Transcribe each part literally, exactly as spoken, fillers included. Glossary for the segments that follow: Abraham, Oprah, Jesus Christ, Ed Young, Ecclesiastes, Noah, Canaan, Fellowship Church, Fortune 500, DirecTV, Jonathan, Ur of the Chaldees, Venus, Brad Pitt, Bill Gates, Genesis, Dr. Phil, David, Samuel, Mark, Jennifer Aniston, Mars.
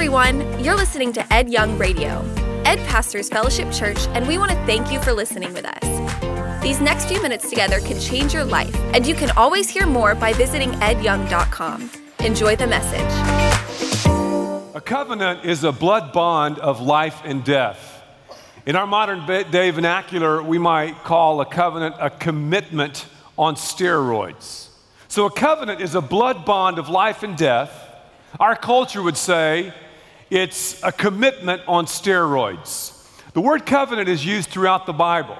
everyone. You're listening to Ed Young Radio, Ed Pastors Fellowship Church, and we want to thank you for listening with us. These next few minutes together can change your life, and you can always hear more by visiting ed young dot com. Enjoy the message. A covenant is a blood bond of life and death. In our modern day vernacular, we might call a covenant a commitment on steroids. So a covenant is a blood bond of life and death. Our culture would say it's a commitment on steroids. The word covenant is used throughout the Bible.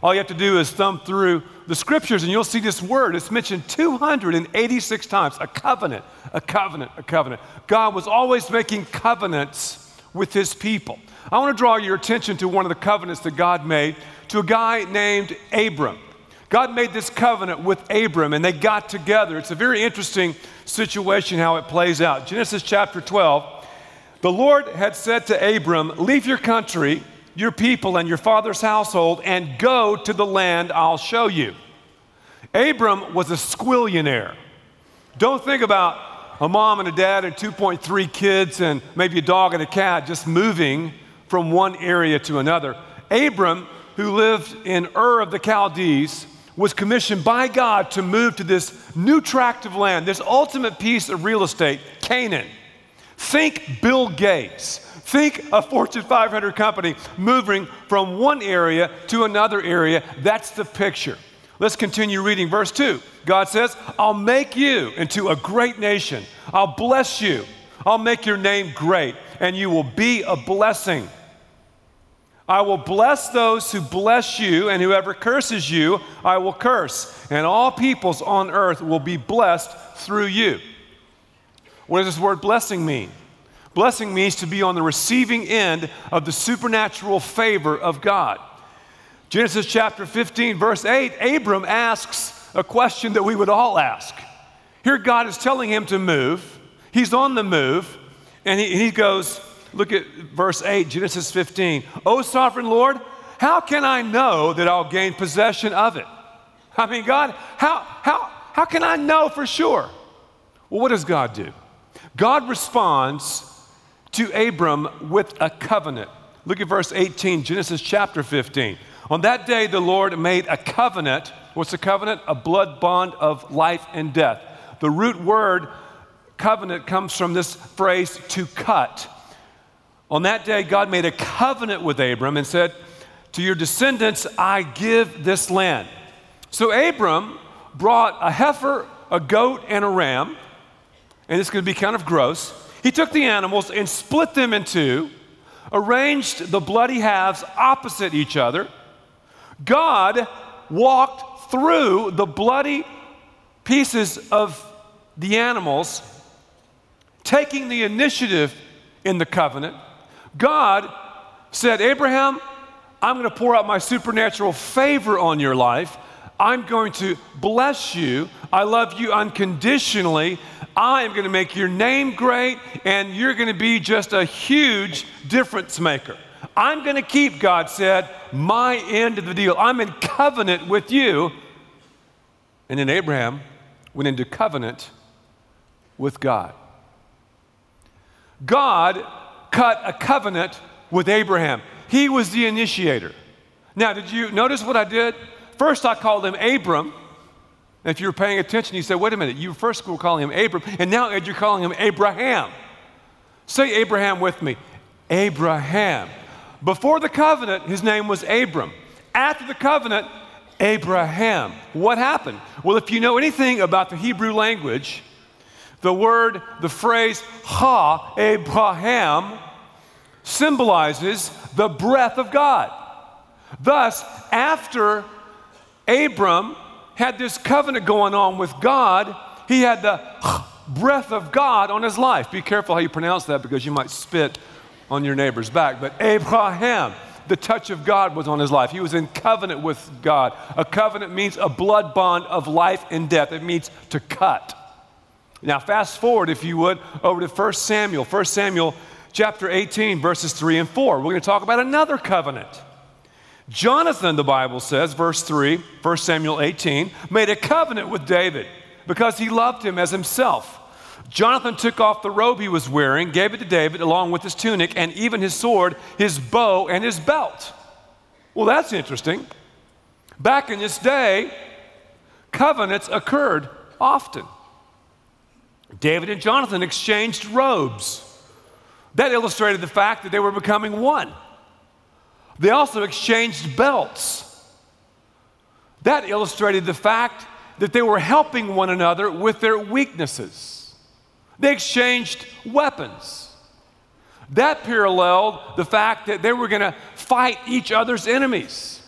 All you have to do is thumb through the scriptures and you'll see this word. It's mentioned two hundred eighty-six times, a covenant, a covenant, a covenant. God was always making covenants with his people. I want to draw your attention to one of the covenants that God made to a guy named Abram. God made this covenant with Abram, and they got together. It's a very interesting situation how it plays out. Genesis chapter twelve, the Lord had said to Abram, leave your country, your people, and your father's household, and go to the land I'll show you. Abram was a squillionaire. Don't think about a mom and a dad and two point three kids and maybe a dog and a cat just moving from one area to another. Abram, who lived in Ur of the Chaldees, was commissioned by God to move to this new tract of land, this ultimate piece of real estate, Canaan. Think Bill Gates. Think a Fortune five hundred company moving from one area to another area. That's the picture. Let's continue reading verse two. God says, I'll make you into a great nation. I'll bless you. I'll make your name great, and you will be a blessing. I will bless those who bless you, and whoever curses you, I will curse. And all peoples on earth will be blessed through you. What does this word blessing mean? Blessing means to be on the receiving end of the supernatural favor of God. Genesis chapter fifteen, verse eight, Abram asks a question that we would all ask. Here God is telling him to move. He's on the move, and he, he goes, look at verse eight, Genesis fifteen. O sovereign Lord, how can I know that I'll gain possession of it? I mean, God, how, how, how can I know for sure? Well, what does God do? God responds to Abram with a covenant. Look at verse eighteen, Genesis chapter fifteen. On that day, the Lord made a covenant. What's a covenant? A blood bond of life and death. The root word covenant comes from this phrase, to cut. On that day, God made a covenant with Abram and said, to your descendants, I give this land. So Abram brought a heifer, a goat, and a ram, and this could be kind of gross. He took the animals and split them in two, arranged the bloody halves opposite each other. God walked through the bloody pieces of the animals, taking the initiative in the covenant. God said, Abraham, I'm going to pour out my supernatural favor on your life. I'm going to bless you. I love you unconditionally. I am going to make your name great, and you're going to be just a huge difference maker. I'm going to keep, God said, my end of the deal. I'm in covenant with you. And then Abraham went into covenant with God. God cut a covenant with Abraham. He was the initiator. Now, did you notice what I did? First, I called him Abram. And if you were paying attention, you said, wait a minute, you first were calling him Abram, and now, Ed, you're calling him Abraham. Say Abraham with me. Abraham. Before the covenant, his name was Abram. After the covenant, Abraham. What happened? Well, if you know anything about the Hebrew language, the word, the phrase, ha, Abraham, symbolizes the breath of God. Thus, after Abram had this covenant going on with God, he had the breath of God on his life. Be careful how you pronounce that because you might spit on your neighbor's back. But Abraham, the touch of God was on his life. He was in covenant with God. A covenant means a blood bond of life and death. It means to cut. Now, fast forward, if you would, over to First Samuel. First Samuel chapter eighteen, verses three and four. We're going to talk about another covenant. Jonathan, the Bible says, verse three, First Samuel eighteen, made a covenant with David because he loved him as himself. Jonathan took off the robe he was wearing, gave it to David along with his tunic and even his sword, his bow, and his belt. Well, that's interesting. Back in this day, covenants occurred often. David and Jonathan exchanged robes. That illustrated the fact that they were becoming one. They also exchanged belts. That illustrated the fact that they were helping one another with their weaknesses. They exchanged weapons. That paralleled the fact that they were going to fight each other's enemies.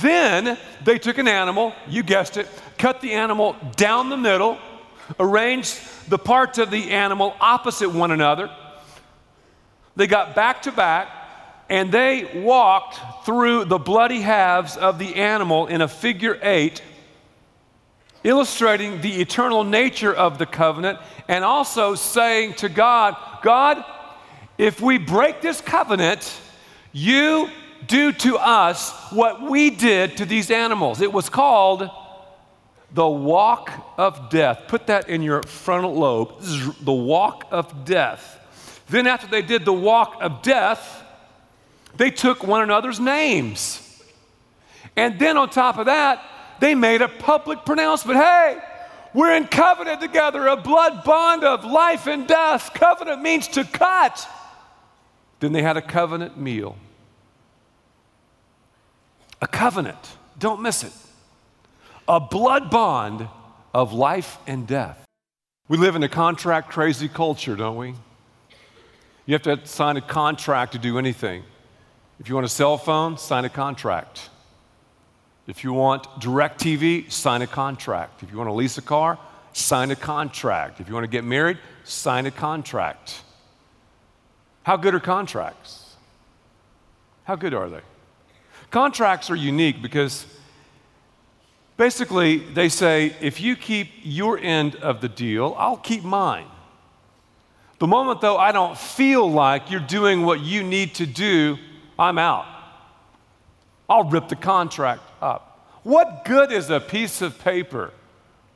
Then they took an animal, you guessed it, cut the animal down the middle, arranged the parts of the animal opposite one another. They got back to back, and they walked through the bloody halves of the animal in a figure eight, illustrating the eternal nature of the covenant and also saying to God, God, if we break this covenant, you do to us what we did to these animals. It was called the walk of death. Put that in your frontal lobe, the walk of death. Then after they did the walk of death, they took one another's names. And then on top of that, they made a public pronouncement. Hey, we're in covenant together, a blood bond of life and death. Covenant means to cut. Then they had a covenant meal. A covenant, don't miss it. A blood bond of life and death. We live in a contract crazy culture, don't we? You have to sign a contract to do anything. If you want a cell phone, sign a contract. If you want DirecTV, sign a contract. If you want to lease a car, sign a contract. If you want to get married, sign a contract. How good are contracts? How good are they? Contracts are unique because basically they say, if you keep your end of the deal, I'll keep mine. The moment though I don't feel like you're doing what you need to do, I'm out. I'll rip the contract up. What good is a piece of paper,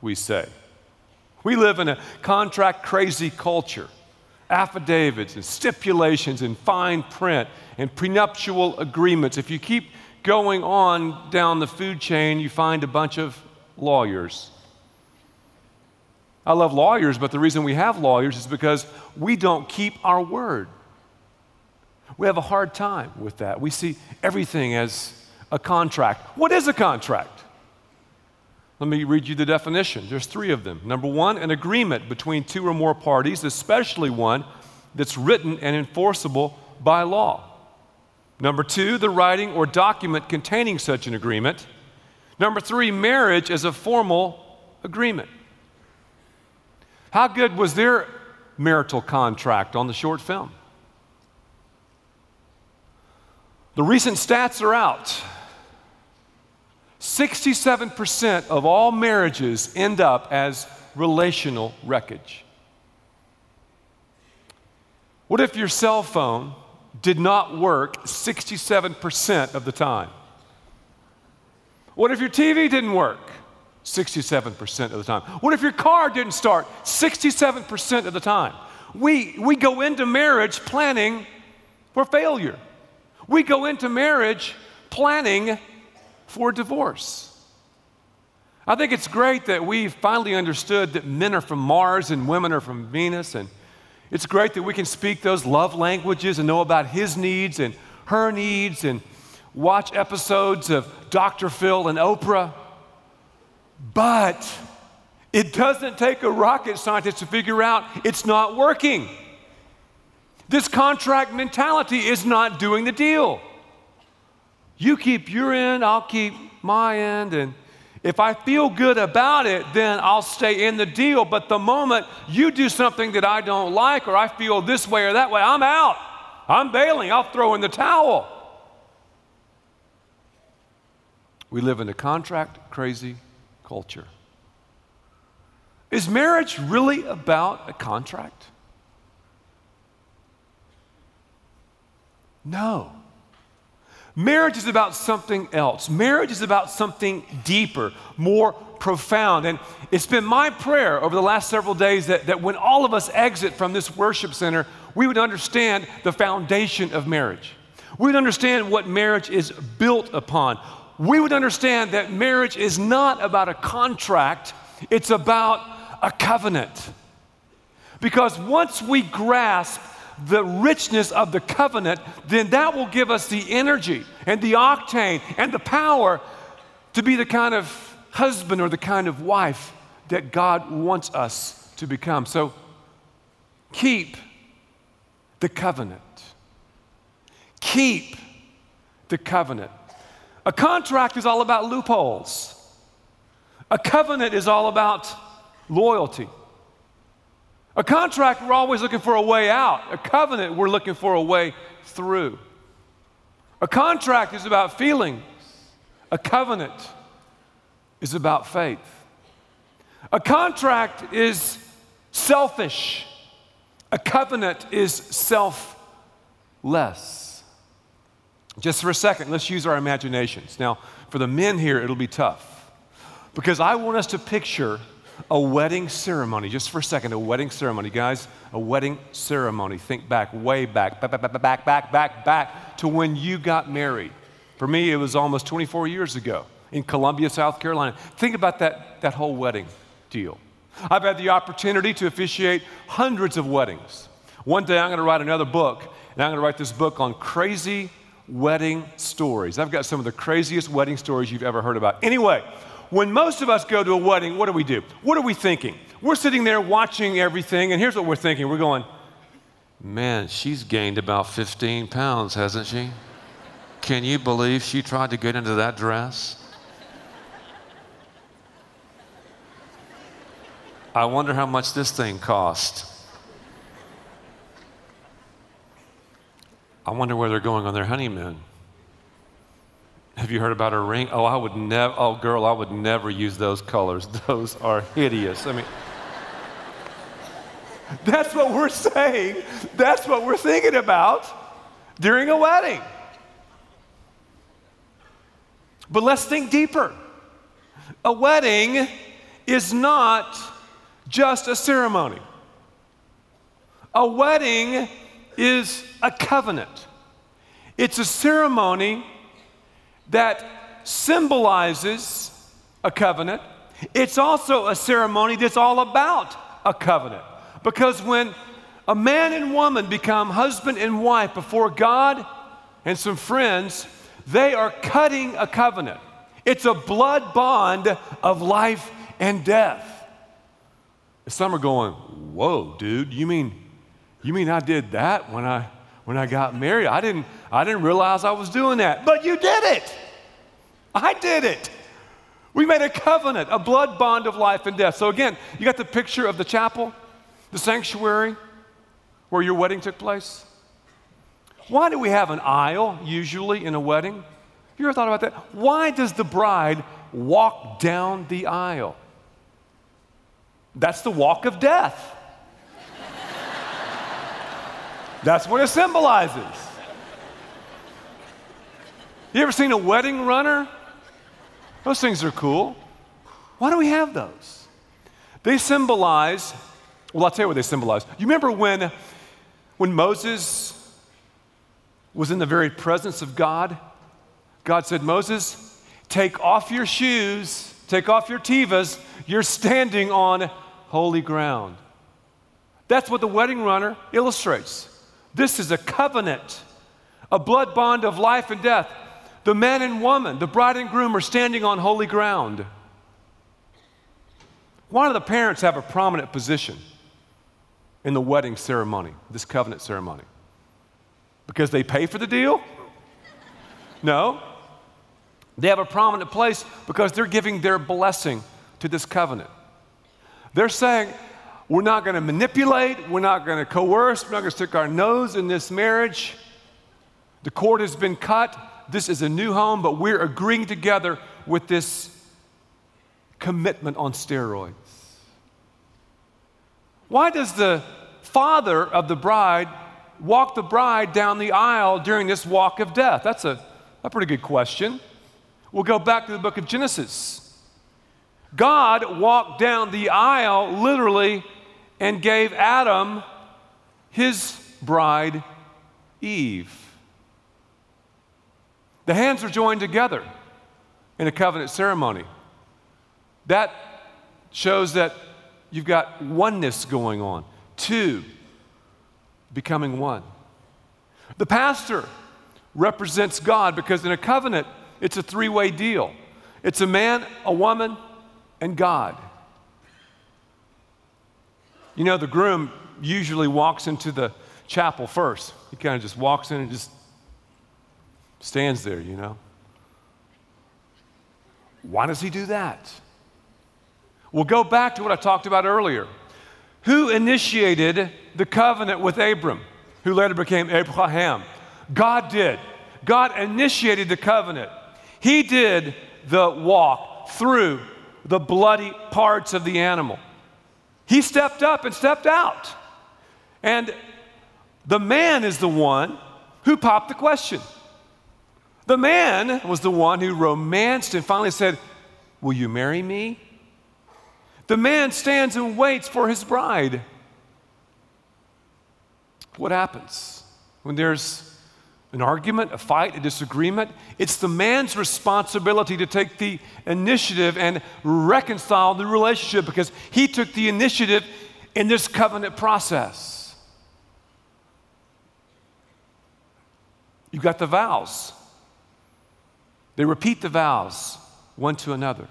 we say. We live in a contract crazy culture. Affidavits and stipulations and fine print and prenuptial agreements. If you keep going on down the food chain, you find a bunch of lawyers. I love lawyers, but the reason we have lawyers is because we don't keep our word. We have a hard time with that. We see everything as a contract. What is a contract? Let me read you the definition. There's three of them. Number one, an agreement between two or more parties, especially one that's written and enforceable by law. Number two, the writing or document containing such an agreement. Number three, marriage as a formal agreement. How good was their marital contract on the short film? The recent stats are out. sixty-seven percent of all marriages end up as relational wreckage. What if your cell phone did not work sixty-seven percent of the time? What if your T V didn't work sixty-seven percent of the time? What if your car didn't start sixty-seven percent of the time? We, we go into marriage planning for failure. We go into marriage planning for divorce. I think it's great that we've finally understood that men are from Mars and women are from Venus, and it's great that we can speak those love languages and know about his needs and her needs and watch episodes of Doctor Phil and Oprah. But it doesn't take a rocket scientist to figure out it's not working. This contract mentality is not doing the deal. You keep your end, I'll keep my end, and if I feel good about it, then I'll stay in the deal. But the moment you do something that I don't like or I feel this way or that way, I'm out. I'm bailing. I'll throw in the towel. We live in a contract crazy culture. Is marriage really about a contract? No. Marriage is about something else. Marriage is about something deeper, more profound. And it's been my prayer over the last several days that, that when all of us exit from this worship center, we would understand the foundation of marriage. We would understand what marriage is built upon. We would understand that marriage is not about a contract, it's about a covenant. Because once we grasp the richness of the covenant, then that will give us the energy and the octane and the power to be the kind of husband or the kind of wife that God wants us to become. So keep the covenant. Keep the covenant. A contract is all about loopholes. A covenant is all about loyalty. A contract, we're always looking for a way out. A covenant, we're looking for a way through. A contract is about feelings. A covenant is about faith. A contract is selfish. A covenant is selfless. Just for a second, let's use our imaginations. Now, for the men here, it'll be tough because I want us to picture a wedding ceremony, just for a second, a wedding ceremony. Guys, a wedding ceremony. Think back, way back, back, back, back, back, back, back to when you got married. For me, it was almost twenty-four years ago in Columbia, South Carolina. Think about that, that whole wedding deal. I've had the opportunity to officiate hundreds of weddings. One day I'm going to write another book, and I'm going to write this book on crazy wedding stories. I've got some of the craziest wedding stories you've ever heard about. Anyway, when most of us go to a wedding, what do we do? What are we thinking? We're sitting there watching everything, and here's what we're thinking. We're going, man, she's gained about fifteen pounds, hasn't she? Can you believe she tried to get into that dress? I wonder how much this thing cost. I wonder where they're going on their honeymoon. Have you heard about her ring? Oh, I would never, oh girl, I would never use those colors. Those are hideous. I mean, that's what we're saying. That's what we're thinking about during a wedding. But let's think deeper. A wedding is not just a ceremony. A wedding is a covenant. It's a ceremony that symbolizes a covenant. It's also a ceremony that's all about a covenant. Because when a man and woman become husband and wife before God and some friends, they are cutting a covenant. It's a blood bond of life and death. Some are going, whoa, dude, you mean you mean I did that when I when I got married? I didn't I didn't realize I was doing that. But you did it. I did it. We made a covenant, a blood bond of life and death. So again, you got the picture of the chapel, the sanctuary where your wedding took place. Why do we have an aisle usually in a wedding? Have you ever thought about that? Why does the bride walk down the aisle? That's the walk of death. That's what it symbolizes. You ever seen a wedding runner? Those things are cool. Why do we have those? They symbolize, well, I'll tell you what they symbolize. You remember when, when Moses was in the very presence of God? God said, Moses, take off your shoes, take off your tivas. You're standing on holy ground. That's what the wedding runner illustrates. This is a covenant, a blood bond of life and death. The man and woman, the bride and groom are standing on holy ground. Why do the parents have a prominent position in the wedding ceremony, this covenant ceremony? Because they pay for the deal? No. They have a prominent place because they're giving their blessing to this covenant. They're saying, we're not going to manipulate, we're not going to coerce, we're not going to stick our nose in this marriage. The cord has been cut. This is a new home, but we're agreeing together with this commitment on steroids. Why does the father of the bride walk the bride down the aisle during this walk of death? That's a A pretty good question. We'll go back to the book of Genesis. God walked down the aisle literally and gave Adam his bride, Eve. The hands are joined together in a covenant ceremony. That shows that you've got oneness going on. Two, becoming one. The pastor represents God because in a covenant, it's a three-way deal. It's a man, a woman, and God. You know, the groom usually walks into the chapel first. He kind of just walks in and just stands there, you know. Why does he do that? We'll go back to what I talked about earlier. Who initiated the covenant with Abram, who later became Abraham? God did. God initiated the covenant. He did the walk through the bloody parts of the animal. He stepped up and stepped out. And the man is the one who popped the question. The man was the one who romanced and finally said, "Will you marry me?" The man stands and waits for his bride. What happens when there's an argument, a fight, a disagreement? It's the man's responsibility to take the initiative and reconcile the relationship because he took the initiative in this covenant process. You've got the vows. They repeat the vows one to another,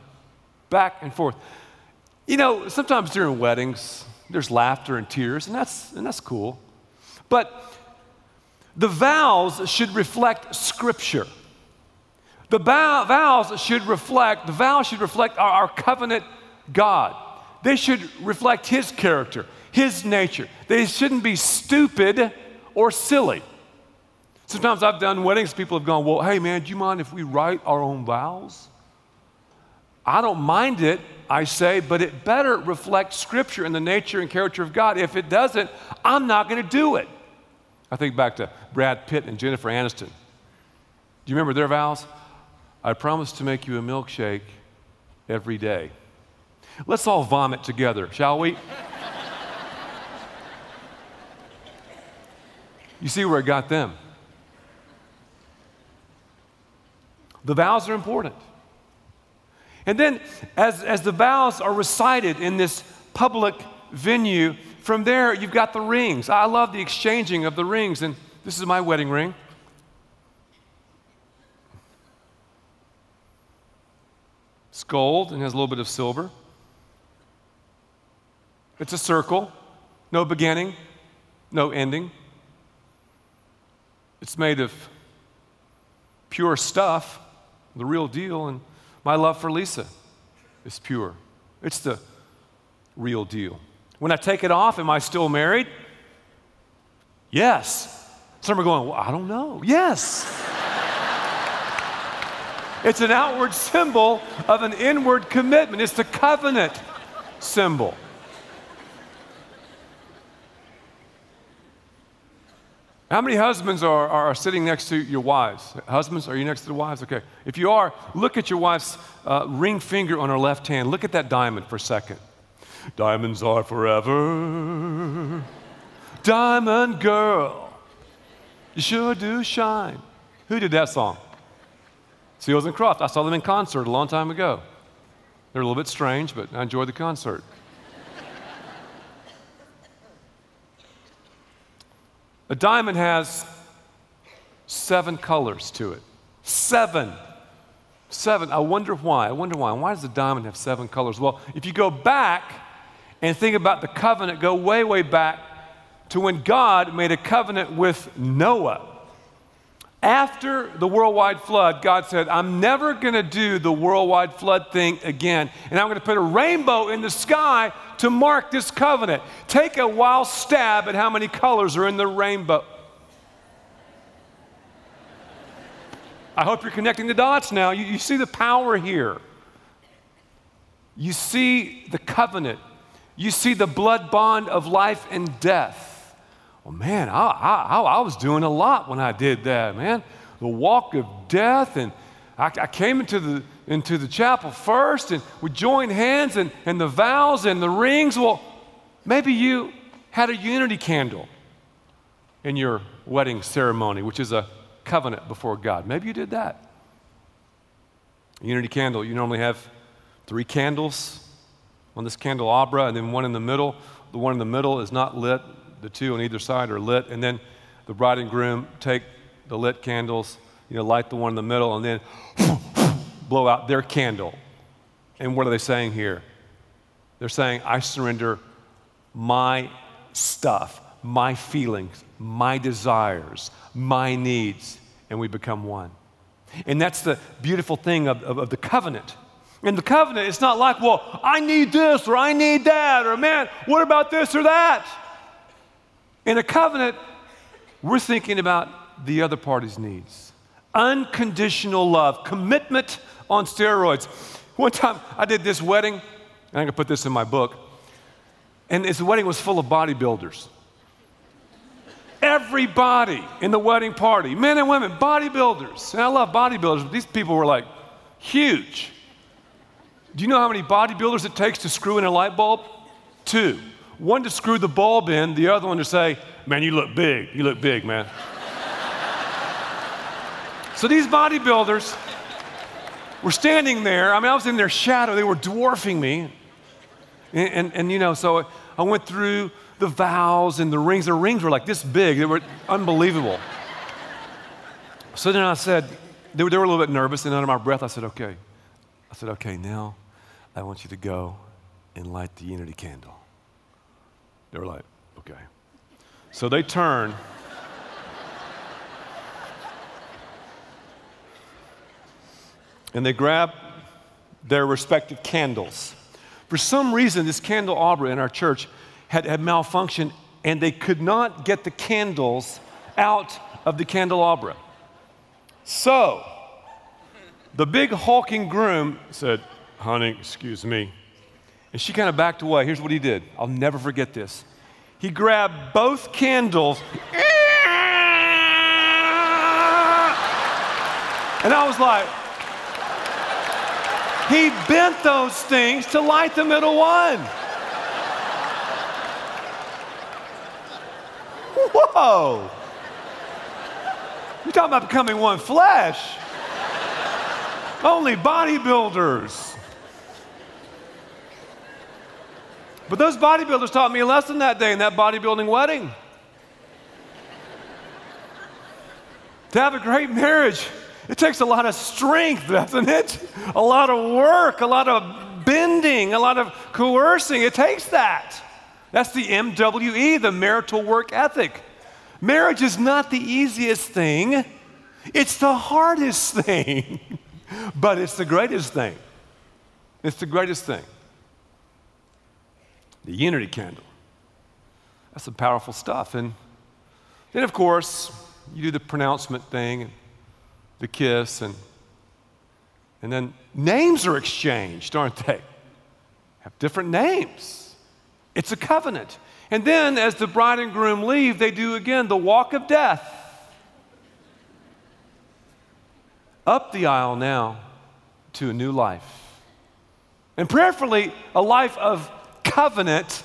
back and forth. You know, sometimes during weddings, there's laughter and tears, and that's, and that's cool. But the vows should reflect Scripture. The vow, vows should reflect, the vows should reflect our, our covenant God. They should reflect His character, His nature. They shouldn't be stupid or silly. Sometimes I've done weddings, people have gone, "Well, hey man, do you mind if we write our own vows?" I don't mind it, I say, but it better reflect Scripture and the nature and character of God. If it doesn't, I'm not going to do it. I think back to Brad Pitt and Jennifer Aniston. Do you remember their vows? "I promise to make you a milkshake every day." Let's all vomit together, shall we? You see where it got them. The vows are important. And then as, as the vows are recited in this public venue, from there you've got the rings. I love the exchanging of the rings, and this is my wedding ring. It's gold and has a little bit of silver. It's a circle, no beginning, no ending. It's made of pure stuff, the real deal, and my love for Lisa is pure. It's the real deal. When I take it off, am I still married? Yes. Some are going, "Well, I don't know." Yes. It's an outward symbol of an inward commitment. It's the covenant symbol. How many husbands are, are sitting next to your wives? Husbands, are you next to the wives? Okay. If you are, look at your wife's uh, ring finger on her left hand. Look at that diamond for a second. Diamonds are forever. Diamond girl, you sure do shine. Who did that song? Seals and Croft. I saw them in concert a long time ago. They're a little bit strange, but I enjoyed the concert. A diamond has seven colors to it. Seven. Seven. I wonder why. I wonder why. Why does a diamond have seven colors? Well, if you go back and think about the covenant, go way, way back to when God made a covenant with Noah. After the worldwide flood, God said, "I'm never going to do the worldwide flood thing again, and I'm going to put a rainbow in the sky to mark this covenant." Take a wild stab at how many colors are in the rainbow. I hope you're connecting the dots now. You, you see the power here. You see the covenant. You see the blood bond of life and death. Well, man, I, I, I was doing a lot when I did that, man. the walk of death, and I, I came into the into the chapel first, and we joined hands, and, and the vows and the rings. Well, maybe you had a unity candle in your wedding ceremony, which is a covenant before God. Maybe you did that. A unity candle, you normally have three candles on this candelabra, and then one in the middle. The one in the middle is not lit. The two on either side are lit, and then the bride and groom take the lit candles, you know, light the one in the middle, and then blow out their candle. And what are they saying here? They're saying, I surrender my stuff, my feelings, my desires, my needs, and we become one. And that's the beautiful thing of, of, of the covenant. In the covenant, it's not like, well, I need this, or I need that, or man, what about this or that? In a covenant, we're thinking about the other party's needs. Unconditional love, commitment on steroids. One time I did this wedding, and I'm gonna put this in my book, and this wedding was full of bodybuilders. Everybody in the wedding party, men and women, bodybuilders. And I love bodybuilders, but these people were like huge. Do you know how many bodybuilders it takes to screw in a light bulb? Two. One to screw the bulb in, the other one to say, man, you look big, you look big, man. So these bodybuilders were standing there. I mean, I was in their shadow. They were dwarfing me. And, and, and you know, so I went through the vows and the rings. The rings were like this big. They were unbelievable. So then I said, they were, they were a little bit nervous, and under my breath, I said, okay. I said, okay, now I want you to go and light the unity candle. They were like, okay. So they turn. And they grab their respective candles. For some reason, this candelabra in our church had, had malfunctioned, and they could not get the candles out of the candelabra. So the big hulking groom said, honey, excuse me. And she kind of backed away. Here's what he did. I'll never forget this. He grabbed both candles. And I was like, he bent those things to light the middle one. Whoa. You're talking about becoming one flesh. Only bodybuilders. But those bodybuilders taught me a lesson that day in that bodybuilding wedding. To have a great marriage, it takes a lot of strength, doesn't it? A lot of work, a lot of bending, a lot of coercing. It takes that. That's the M W E, the marital work ethic. Marriage is not the easiest thing. It's the hardest thing, but it's the greatest thing. It's the greatest thing. The unity candle. That's some powerful stuff. And then, of course, you do the pronouncement thing, and the kiss, and and then names are exchanged, aren't they? Have different names. It's a covenant. And then, as the bride and groom leave, they do again the walk of death. Up the aisle now to a new life. And prayerfully, a life of covenant,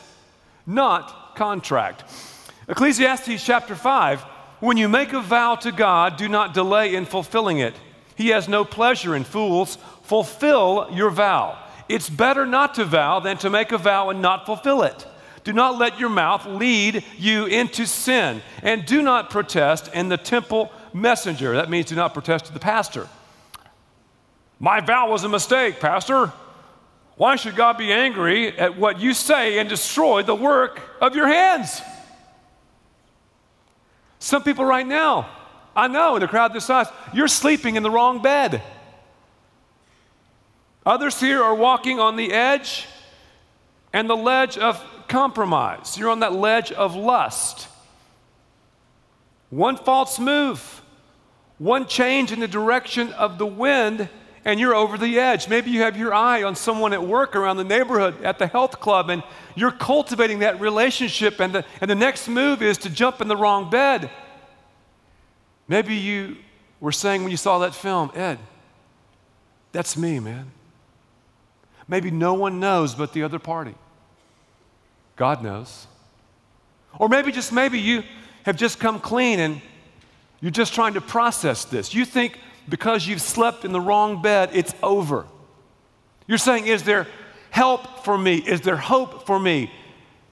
not contract. Ecclesiastes chapter five, when you make a vow to God, do not delay in fulfilling it. He has no pleasure in fools. Fulfill your vow. It's better not to vow than to make a vow and not fulfill it. Do not let your mouth lead you into sin, and do not protest in the temple messenger. That means do not protest to the pastor. My vow was a mistake, pastor. Why should God be angry at what you say and destroy the work of your hands? Some people right now, I know in a crowd this size, you're sleeping in the wrong bed. Others here are walking on the edge and the ledge of compromise. You're on that ledge of lust. One false move, one change in the direction of the wind, and you're over the edge. Maybe you have your eye on someone at work, around the neighborhood, at the health club, and you're cultivating that relationship, and the, and the next move is to jump in the wrong bed. Maybe you were saying when you saw that film, Ed, that's me, man. Maybe no one knows but the other party. God knows. Or maybe just maybe you have just come clean and you're just trying to process this. You think because you've slept in the wrong bed, it's over. You're saying, is there help for me? Is there hope for me?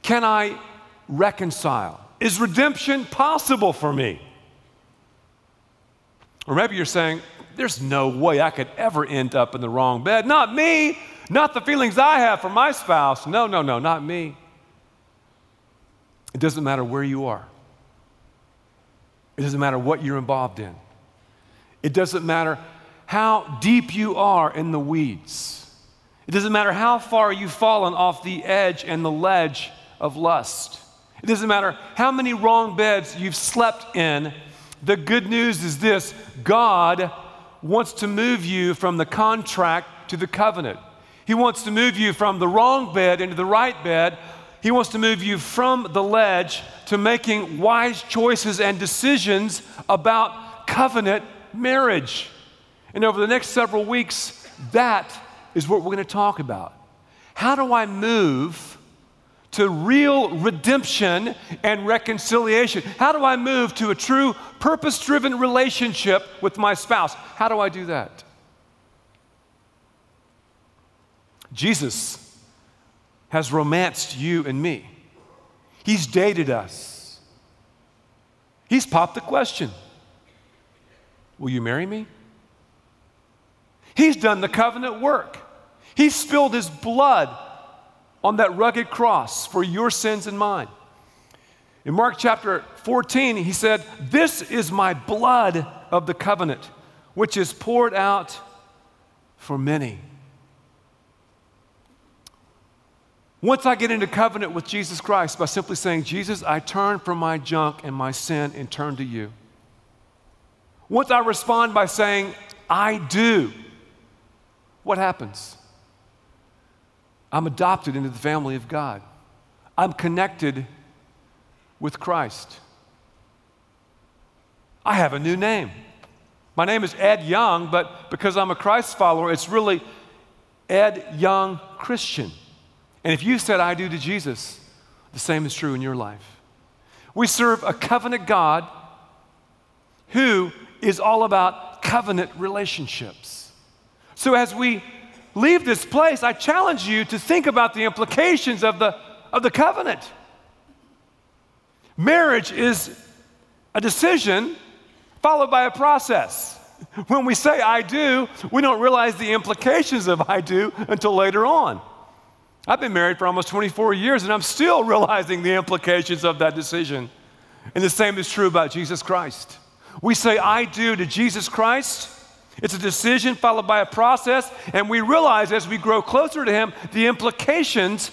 Can I reconcile? Is redemption possible for me? Or maybe you're saying, there's no way I could ever end up in the wrong bed. Not me. Not the feelings I have for my spouse. No, no, no, not me. It doesn't matter where you are. It doesn't matter what you're involved in. It doesn't matter how deep you are in the weeds. It doesn't matter how far you've fallen off the edge and the ledge of lust. It doesn't matter how many wrong beds you've slept in. The good news is this: God wants to move you from the contract to the covenant. He wants to move you from the wrong bed into the right bed. He wants to move you from the ledge to making wise choices and decisions about covenant marriage. And over the next several weeks, that is what we're going to talk about. How do I move to real redemption and reconciliation? How do I move to a true purpose-driven relationship with my spouse? How do I do that? Jesus has romanced you and me. He's dated us. He's popped the question, will you marry me? He's done the covenant work. He spilled his blood on that rugged cross for your sins and mine. In Mark chapter fourteen, he said, "This is my blood of the covenant, which is poured out for many." Once I get into covenant with Jesus Christ by simply saying, Jesus, I turn from my junk and my sin and turn to you. Once I respond by saying, I do, what happens? I'm adopted into the family of God. I'm connected with Christ. I have a new name. My name is Ed Young, but because I'm a Christ follower, it's really Ed Young Christian. And if you said, I do to Jesus, the same is true in your life. We serve a covenant God who is all about covenant relationships. So as we leave this place, I challenge you to think about the implications of the, of the covenant. Marriage is a decision followed by a process. When we say, I do, we don't realize the implications of I do until later on. I've been married for almost twenty-four years, and I'm still realizing the implications of that decision. And the same is true about Jesus Christ. We say, I do to Jesus Christ. It's a decision followed by a process, and we realize as we grow closer to Him, the implications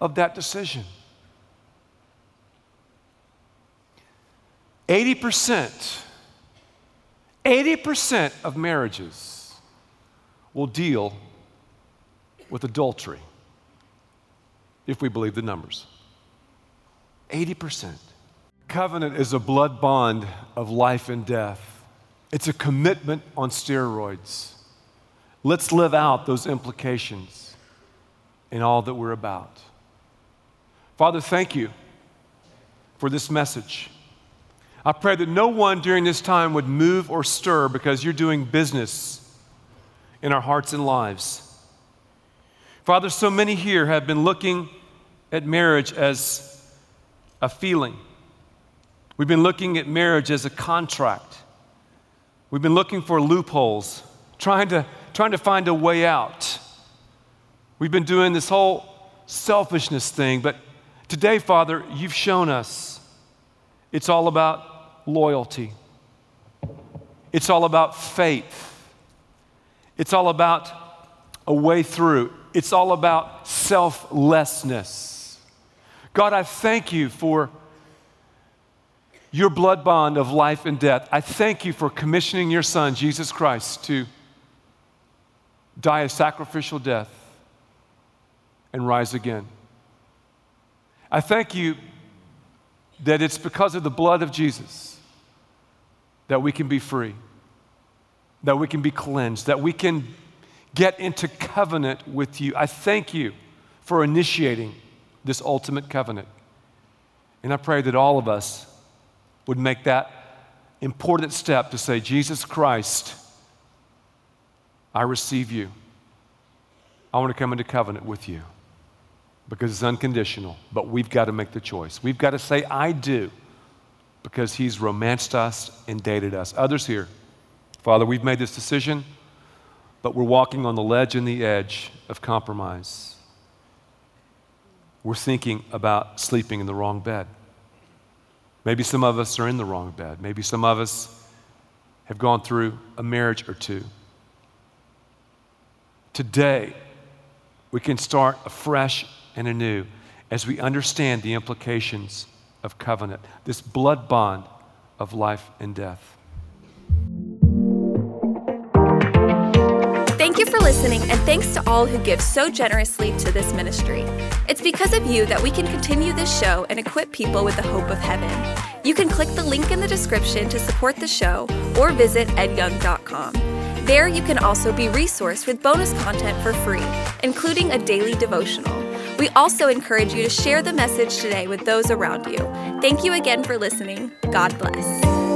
of that decision. eighty percent, eighty percent of marriages will deal with adultery, if we believe the numbers. eighty percent. Covenant is a blood bond of life and death. It's a commitment on steroids. Let's live out those implications in all that we're about. Father, thank you for this message. I pray that no one during this time would move or stir because you're doing business in our hearts and lives. Father, so many here have been looking at marriage as a feeling. We've been looking at marriage as a contract. We've been looking for loopholes, trying to, trying to find a way out. We've been doing this whole selfishness thing, but today, Father, you've shown us it's all about loyalty. It's all about faith. It's all about a way through. It's all about selflessness. God, I thank you for your blood bond of life and death. I thank you for commissioning your Son, Jesus Christ, to die a sacrificial death and rise again. I thank you that it's because of the blood of Jesus that we can be free. that we can be cleansed, that we can get into covenant with you. I thank you for initiating this ultimate covenant. And I pray that all of us would make that important step to say, Jesus Christ, I receive you. I want to come into covenant with you because it's unconditional, but we've got to make the choice. We've got to say, I do, because he's romanced us and dated us. Others here, Father, we've made this decision, but we're walking on the ledge and the edge of compromise. We're thinking about sleeping in the wrong bed. Maybe some of us are in the wrong bed. Maybe some of us have gone through a marriage or two. Today, we can start afresh and anew as we understand the implications of covenant, this blood bond of life and death. Thank you for listening, and thanks to all who give so generously to this ministry. It's because of you that we can continue this show and equip people with the hope of heaven. You can click the link in the description to support the show or visit ed young dot com. There you can also be resourced with bonus content for free, including a daily devotional. We also encourage you to share the message today with those around you. Thank you again for listening. God bless.